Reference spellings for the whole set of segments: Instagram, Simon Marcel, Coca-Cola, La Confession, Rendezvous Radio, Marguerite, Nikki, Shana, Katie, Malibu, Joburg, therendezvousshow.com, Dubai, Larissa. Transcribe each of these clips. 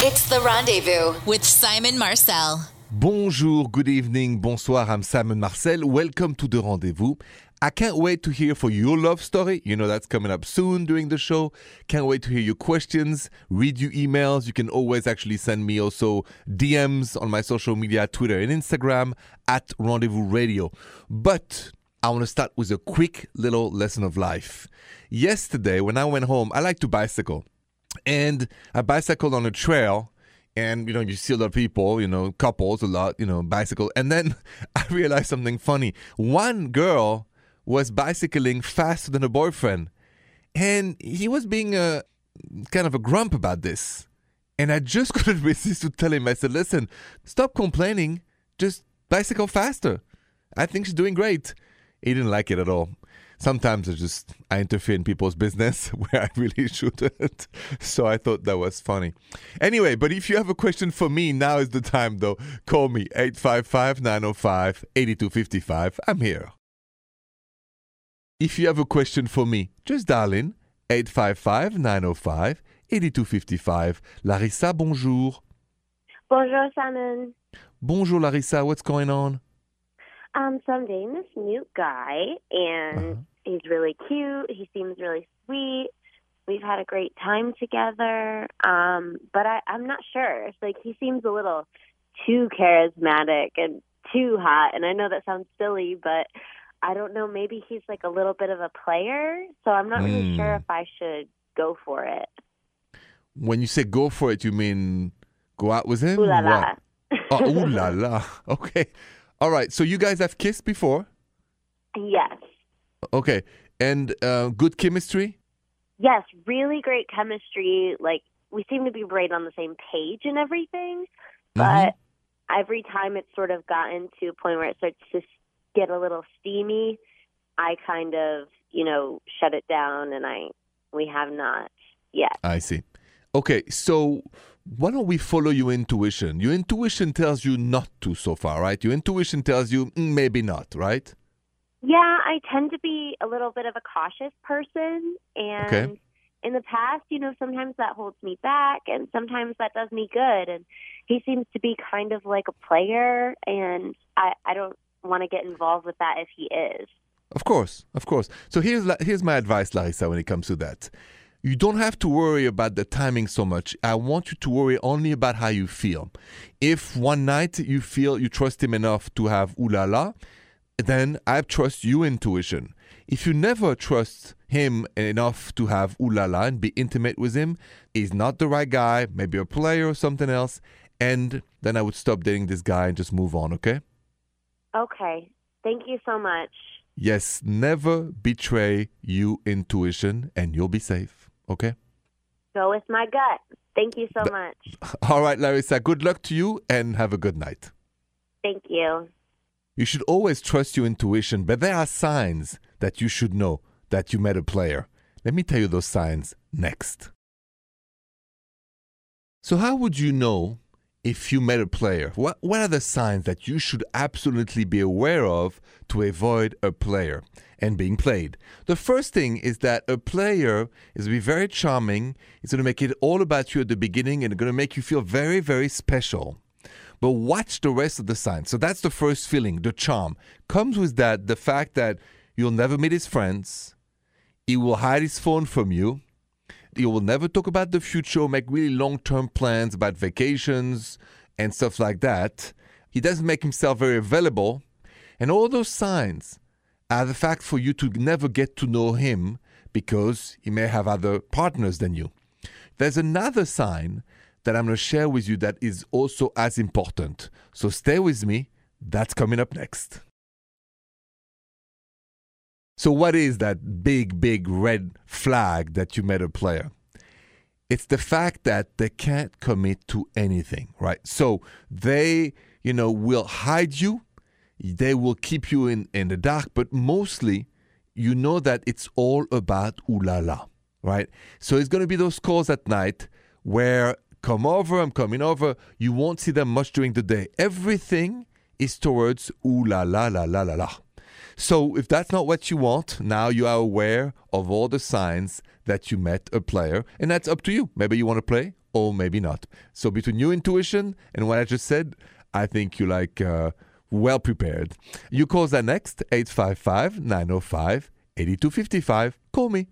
It's The Rendezvous with Simon Marcel. Bonjour, good evening, bonsoir, I'm Simon Marcel. Welcome to The Rendezvous. I can't wait to hear for your love story. You know that's coming up soon during the show. Can't wait to hear your questions, read your emails. You can always actually send me also DMs on my social media, Twitter and Instagram, at Rendezvous Radio. But I want to start with a quick little lesson of life. Yesterday, when I went home, I like to bicycle. And I bicycled on a trail. And, you know, you see a lot of people, you know, couples a lot, you know, bicycle. And then I realized something funny. One girl was bicycling faster than her boyfriend. And he was being a kind of a grump about this. And I just couldn't resist to tell him. I said, listen, stop complaining. Just bicycle faster. I think she's doing great. He didn't like it at all. Sometimes I interfere in people's business where I really shouldn't. So I thought that was funny. Anyway, but if you have a question for me, now is the time though. Call me 855-905-8255. I'm here. If you have a question for me, just dial in, 855-905-8255. Larissa, bonjour. Bonjour, Simon. Bonjour, Larissa. What's going on? So I'm dating this new guy, and he's really cute. He seems really sweet. We've had a great time together, but I'm not sure. It's like he seems a little too charismatic and too hot, and I know that sounds silly, but I don't know, maybe he's like a little bit of a player, so I'm not really sure if I should go for it. When you say go for it, you mean go out with him? Ooh la la. Oh, ooh la la. Okay. All right. So you guys have kissed before? Yes. Okay. And good chemistry? Yes. Really great chemistry. Like, we seem to be right on the same page and everything, but every time it's sort of gotten to a point where it starts to get a little steamy, I kind of, you know, shut it down, and we have not yet. I see. Okay, so why don't we follow your intuition? Your intuition tells you not to so far, right? Your intuition tells you maybe not, right? Yeah, I tend to be a little bit of a cautious person, and in the past, you know, sometimes that holds me back, and sometimes that does me good, and he seems to be kind of like a player, and I don't want to get involved with that if he is. Of course, of course. So here's my advice, Larissa, when it comes to that. You don't have to worry about the timing so much. I want you to worry only about how you feel. If one night you feel you trust him enough to have ooh la la, then I trust your intuition. If you never trust him enough to have ooh la la and be intimate with him, he's not the right guy, maybe a player or something else, and then I would stop dating this guy and just move on, okay? Okay. Thank you so much. Yes, never betray your intuition and you'll be safe, okay? Go with my gut. Thank you so much. All right, Larissa, good luck to you and have a good night. Thank you. You should always trust your intuition, but there are signs that you should know that you met a player. Let me tell you those signs next. So how would you know if you met a player? What are the signs that you should absolutely be aware of to avoid a player and being played? The first thing is that a player is going to be very charming. It's going to make it all about you at the beginning and going to make you feel very, very special. But watch the rest of the signs. So that's the first feeling, the charm. Comes with that the fact that you'll never meet his friends. He will hide his phone from you. You will never talk about the future, make really long-term plans about vacations and stuff like that. He doesn't make himself very available. And all those signs are the fact for you to never get to know him because he may have other partners than you. There's another sign that I'm going to share with you that is also as important. So stay with me. That's coming up next. So what is that big, big red flag that you met a player? It's the fact that they can't commit to anything, right? So they, you know, will hide you. They will keep you in the dark. But mostly, you know that it's all about ooh la la, right? So it's going to be those calls at night where come over, I'm coming over. You won't see them much during the day. Everything is towards ooh la la la la la la. So if that's not what you want, now you are aware of all the signs that you met a player. And that's up to you. Maybe you want to play or maybe not. So between your intuition and what I just said, I think you're like well prepared. You call that next, 855-905-8255. Call me.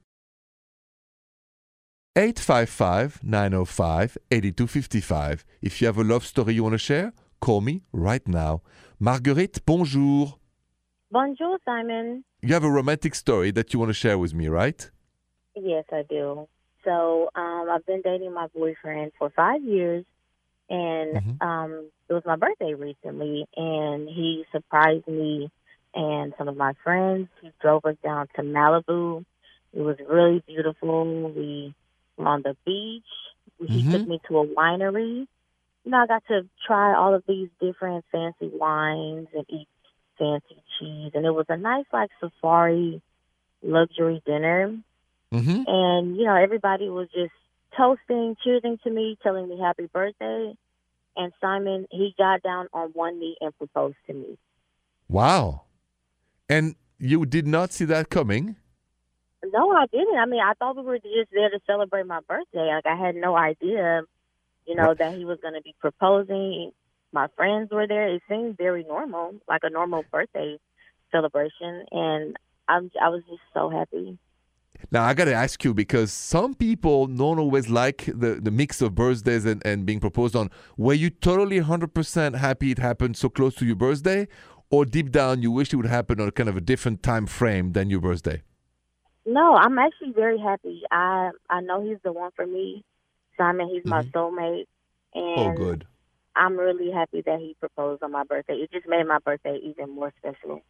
855-905-8255. If you have a love story you want to share, call me right now. Marguerite, bonjour. Bonjour, Simon. You have a romantic story that you want to share with me, right? Yes, I do. So I've been dating my boyfriend for 5 years, and it was my birthday recently, and he surprised me and some of my friends. He drove us down to Malibu. It was really beautiful. We were on the beach. He took me to a winery. You know, I got to try all of these different fancy wines and eat fancy cheese. And it was a nice, like, safari luxury dinner. And, you know, everybody was just toasting, cheering to me, telling me happy birthday. And Simon, he got down on one knee and proposed to me. Wow. And you did not see that coming? No, I didn't. I mean, I thought we were just there to celebrate my birthday. Like, I had no idea, you know, that he was going to be proposing. My friends were there. It seemed very normal, like a normal birthday celebration. And I was just so happy. Now, I got to ask you, because some people don't always like the mix of birthdays and being proposed on. Were you totally 100% happy it happened so close to your birthday? Or deep down, you wish it would happen on kind of a different time frame than your birthday? No, I'm actually very happy. I know he's the one for me. Simon, he's my soulmate. And good. I'm really happy that he proposed on my birthday. It just made my birthday even more special.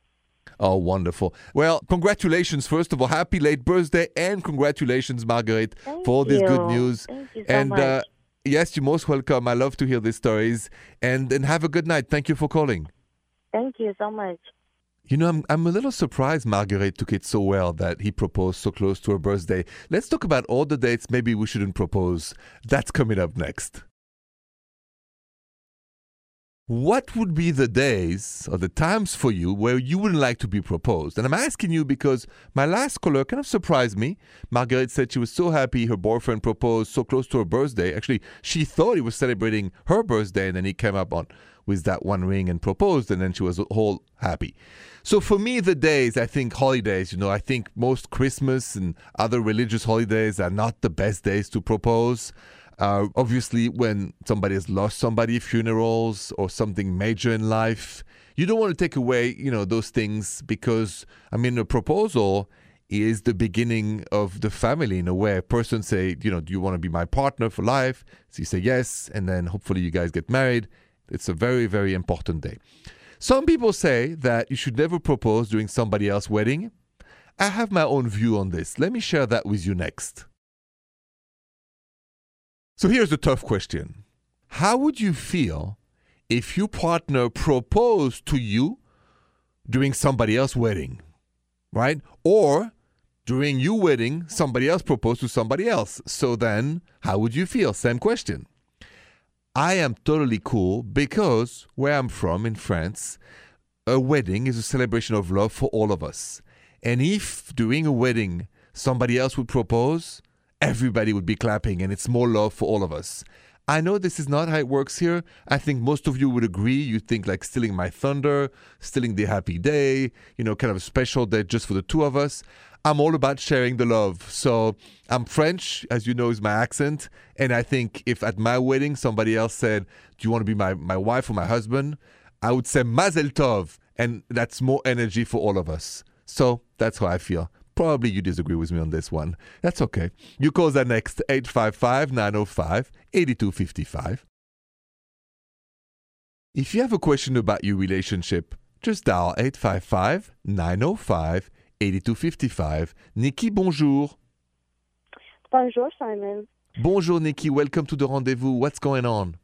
Oh, wonderful. Well, congratulations, first of all. Happy late birthday, and congratulations, Marguerite, for all this good news. Thank you so much. Yes, you're most welcome. I love to hear these stories. And have a good night. Thank you for calling. Thank you so much. You know, I'm a little surprised Marguerite took it so well that he proposed so close to her birthday. Let's talk about all the dates maybe we shouldn't propose. That's coming up next. What would be the days or the times for you where you wouldn't like to be proposed? And I'm asking you because my last caller kind of surprised me. Marguerite said she was so happy her boyfriend proposed so close to her birthday. Actually, she thought he was celebrating her birthday, and then he came up with that one ring and proposed, and then she was all happy. So for me, the days, I think holidays, you know, I think most Christmas and other religious holidays are not the best days to propose. Obviously, when somebody has lost somebody, funerals or something major in life, you don't want to take away, you know, those things because, I mean, a proposal is the beginning of the family in a way. A person say, you know, do you want to be my partner for life? So you say yes, and then hopefully you guys get married. It's a very, very important day. Some people say that you should never propose during somebody else's wedding. I have my own view on this. Let me share that with you next. So here's a tough question. How would you feel if your partner proposed to you during somebody else's wedding, right? Or during your wedding, somebody else proposed to somebody else. So then, how would you feel? Same question. I am totally cool because where I'm from in France, a wedding is a celebration of love for all of us. And if during a wedding somebody else would propose, everybody would be clapping, and it's more love for all of us. I know this is not how it works here. I think most of you would agree. You think like stealing my thunder, stealing the happy day, you know, kind of a special day just for the two of us. I'm all about sharing the love. So I'm French, as you know, is my accent. And I think if at my wedding somebody else said, do you want to be my wife or my husband? I would say Mazel Tov. And that's more energy for all of us. So that's how I feel. Probably you disagree with me on this one. That's okay. You call that next, 855-905-8255. If you have a question about your relationship, just dial 855-905-8255. Nikki, bonjour. Bonjour, Simon. Bonjour, Nikki. Welcome to the rendezvous. What's going on?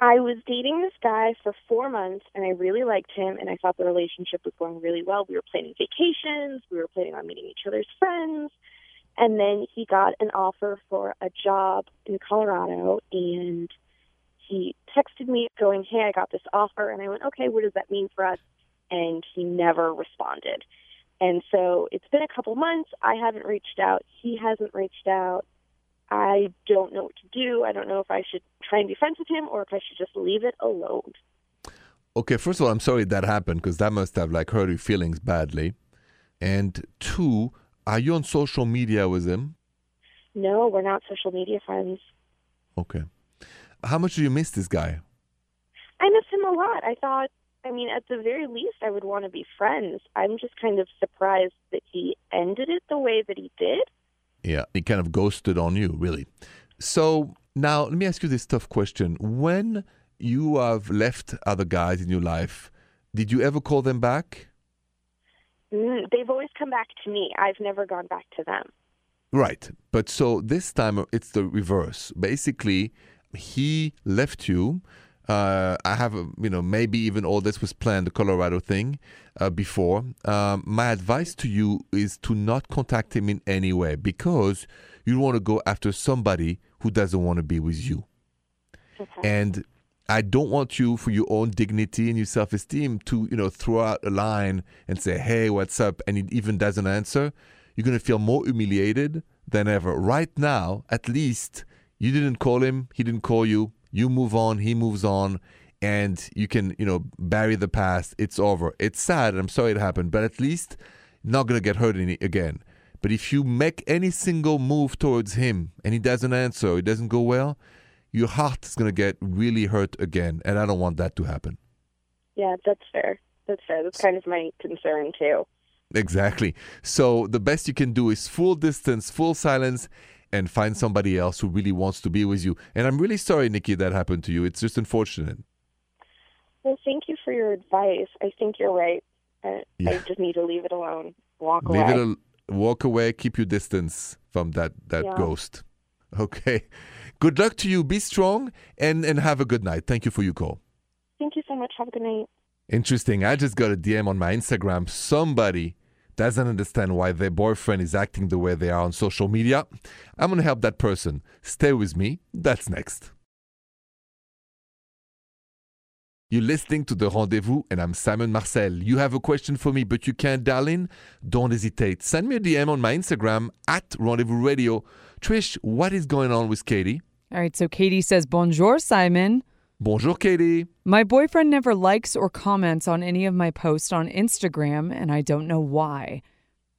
I was dating this guy for 4 months, and I really liked him, and I thought the relationship was going really well. We were planning vacations. We were planning on meeting each other's friends. And then he got an offer for a job in Colorado, and he texted me going, hey, I got this offer. And I went, okay, what does that mean for us? And he never responded. And so it's been a couple months. I haven't reached out. He hasn't reached out. I don't know what to do. I don't know if I should try and be friends with him or if I should just leave it alone. Okay, first of all, I'm sorry that happened because that must have like hurt your feelings badly. And two, are you on social media with him? No, we're not social media friends. Okay. How much do you miss this guy? I miss him a lot. I thought, at the very least, I would want to be friends. I'm just kind of surprised that he ended it the way that he did. Yeah, he kind of ghosted on you, really. So now let me ask you this tough question. When you have left other guys in your life, did you ever call them back? They've always come back to me. I've never gone back to them. Right. But so this time it's the reverse. Basically, he left you. Maybe even all this was planned, the Colorado thing, before. My advice to you is to not contact him in any way because you want to go after somebody who doesn't want to be with you. Okay. And I don't want you, for your own dignity and your self-esteem, to throw out a line and say, hey, what's up? And he even doesn't answer. You're going to feel more humiliated than ever. Right now, at least, you didn't call him. He didn't call you. You move on, he moves on, and you can, bury the past. It's over. It's sad, and I'm sorry it happened, but at least not going to get hurt again. But if you make any single move towards him and he doesn't answer, it doesn't go well, your heart is going to get really hurt again, and I don't want that to happen. Yeah, that's fair. That's kind of my concern, too. Exactly. So the best you can do is full distance, full silence, and find somebody else who really wants to be with you. And I'm really sorry, Nikki, that happened to you. It's just unfortunate. Well, thank you for your advice. I think you're right. I just need to leave it alone. Walk away. Keep your distance from that ghost. Okay. Good luck to you. Be strong and have a good night. Thank you for your call. Thank you so much. Have a good night. Interesting. I just got a DM on my Instagram. Somebody doesn't understand why their boyfriend is acting the way they are on social media. I'm going to help that person. Stay with me. That's next. You're listening to The Rendezvous, and I'm Simon Marcel. You have a question for me, but you can't dial in? Don't hesitate. Send me a DM on my Instagram, @RendezvousRadio. Trish, what is going on with Katie? All right, so Katie says, bonjour, Simon. Bonjour, Katie. My boyfriend never likes or comments on any of my posts on Instagram, and I don't know why.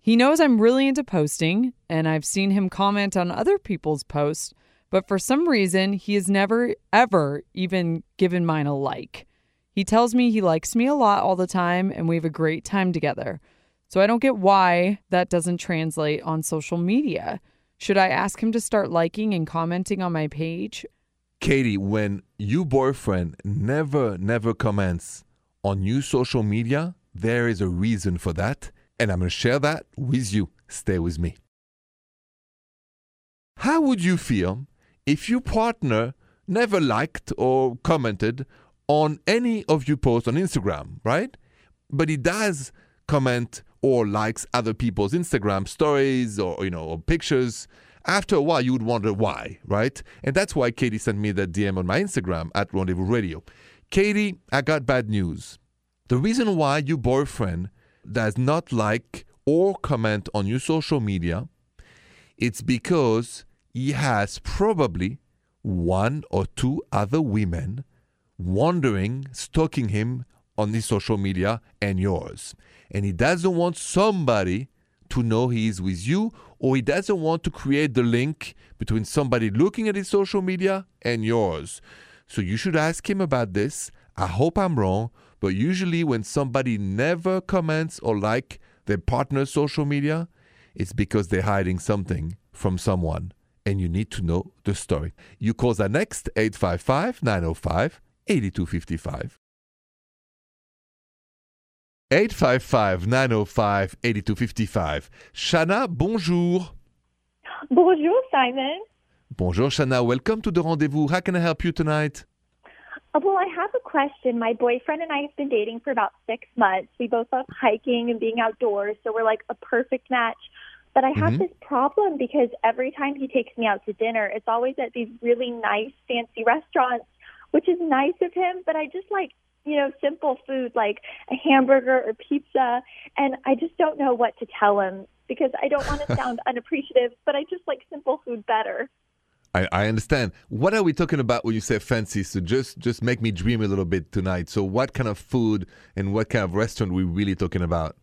He knows I'm really into posting, and I've seen him comment on other people's posts, but for some reason, he has never, ever even given mine a like. He tells me he likes me a lot all the time, and we have a great time together. So I don't get why that doesn't translate on social media. Should I ask him to start liking and commenting on my page? Katie, when your boyfriend never comments on your social media, there is a reason for that, and I'm going to share that with you. Stay with me. How would you feel if your partner never liked or commented on any of your posts on Instagram, right? But he does comment or likes other people's Instagram stories or pictures. After a while, you would wonder why, right? And that's why Katie sent me that DM on my Instagram, @RendezvousRadio. Katie, I got bad news. The reason why your boyfriend does not like or comment on your social media, it's because he has probably one or two other women wandering, stalking him on his social media and yours. And he doesn't want somebody to know he is with you, or he doesn't want to create the link between somebody looking at his social media and yours. So you should ask him about this. I hope I'm wrong, but usually when somebody never comments or like their partner's social media, it's because they're hiding something from someone, and you need to know the story. You call the next 855-905-8255. 855-905-8255. Shana, bonjour. Bonjour, Simon. Bonjour, Shana. Welcome to The Rendezvous. How can I help you tonight? Well, I have a question. My boyfriend and I have been dating for about 6 months. We both love hiking and being outdoors, so we're like a perfect match. But I have this problem because every time he takes me out to dinner, it's always at these really nice, fancy restaurants, which is nice of him, but I just like simple food like a hamburger or pizza. And I just don't know what to tell him because I don't want to sound unappreciative, but I just like simple food better. I understand. What are we talking about when you say fancy? So just make me dream a little bit tonight. So what kind of food and what kind of restaurant are we really talking about?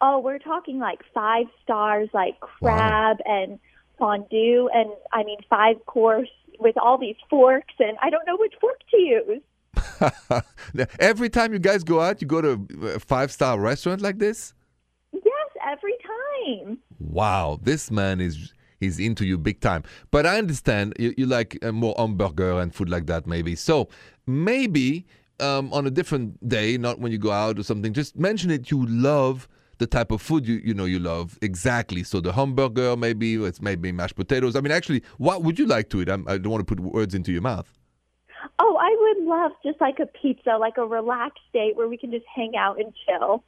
Oh, we're talking like 5 stars, like crab and fondue, and 5-course with all these forks, and I don't know which fork to use. Every time you guys go out, you go to a 5-star restaurant like this? Yes, every time. Wow, this man is... He's into you big time. But I understand you like more hamburger and food like that maybe. So maybe on a different day, not when you go out or something, just mention it. You love the type of food you know you love. Exactly. So the hamburger maybe, it's maybe mashed potatoes. I mean, actually, what would you like to eat? I don't want to put words into your mouth. Oh, I would love just like a pizza, like a relaxed date where we can just hang out and chill.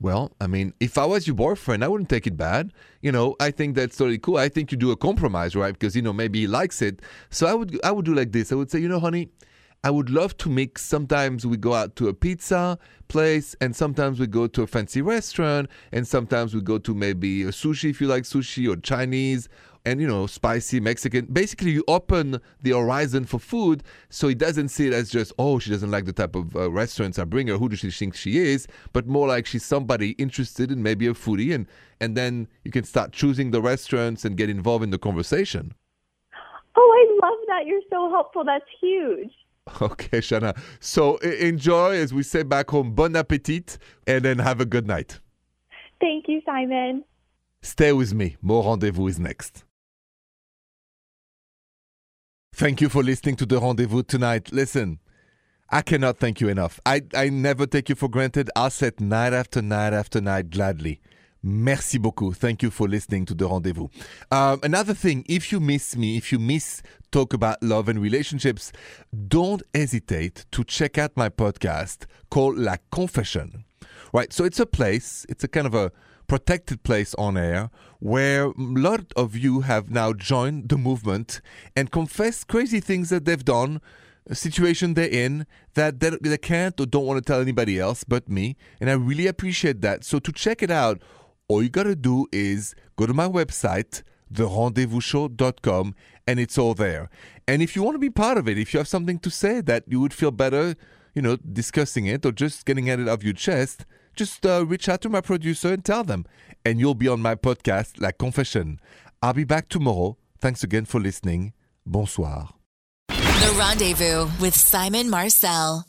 Well, I mean, if I was your boyfriend, I wouldn't take it bad. You know, I think that's totally cool. I think you do a compromise, right? Because, you know, maybe he likes it. So I would do like this. I would say, you know, honey, I would love to mix. Sometimes we go out to a pizza place, and sometimes we go to a fancy restaurant, and sometimes we go to maybe a sushi, if you like sushi, or Chinese, and, you know, spicy Mexican. Basically, you open the horizon for food so he doesn't see it as just, oh, she doesn't like the type of restaurants I bring her. Who does she think she is? But more like she's somebody interested in maybe a foodie, and then you can start choosing the restaurants and get involved in the conversation. Oh, I love that. You're so helpful. That's huge. Okay, Shana. So enjoy, as we say back home, bon appétit, and then have a good night. Thank you, Simon. Stay with me. More Rendezvous is next. Thank you for listening to The Rendezvous tonight. Listen, I cannot thank you enough. I never take you for granted. I'll say it night after night after night gladly. Merci beaucoup. Thank you for listening to The Rendezvous. Another thing, if you miss me, if you miss Talk About Love and Relationships, don't hesitate to check out my podcast called La Confession. Right, so it's a place, it's a kind of a protected place on air where a lot of you have now joined the movement and confessed crazy things that they've done, a situation they're in that they can't or don't want to tell anybody else but me, and I really appreciate that. So to check it out, all you got to do is go to my website, therendezvousshow.com, and it's all there. And if you want to be part of it, if you have something to say that you would feel better, you know, discussing it or just getting at it off your chest, just reach out to my producer and tell them, and you'll be on my podcast, La Confession. I'll be back tomorrow. Thanks again for listening. Bonsoir. The Rendezvous with Simon Marcel.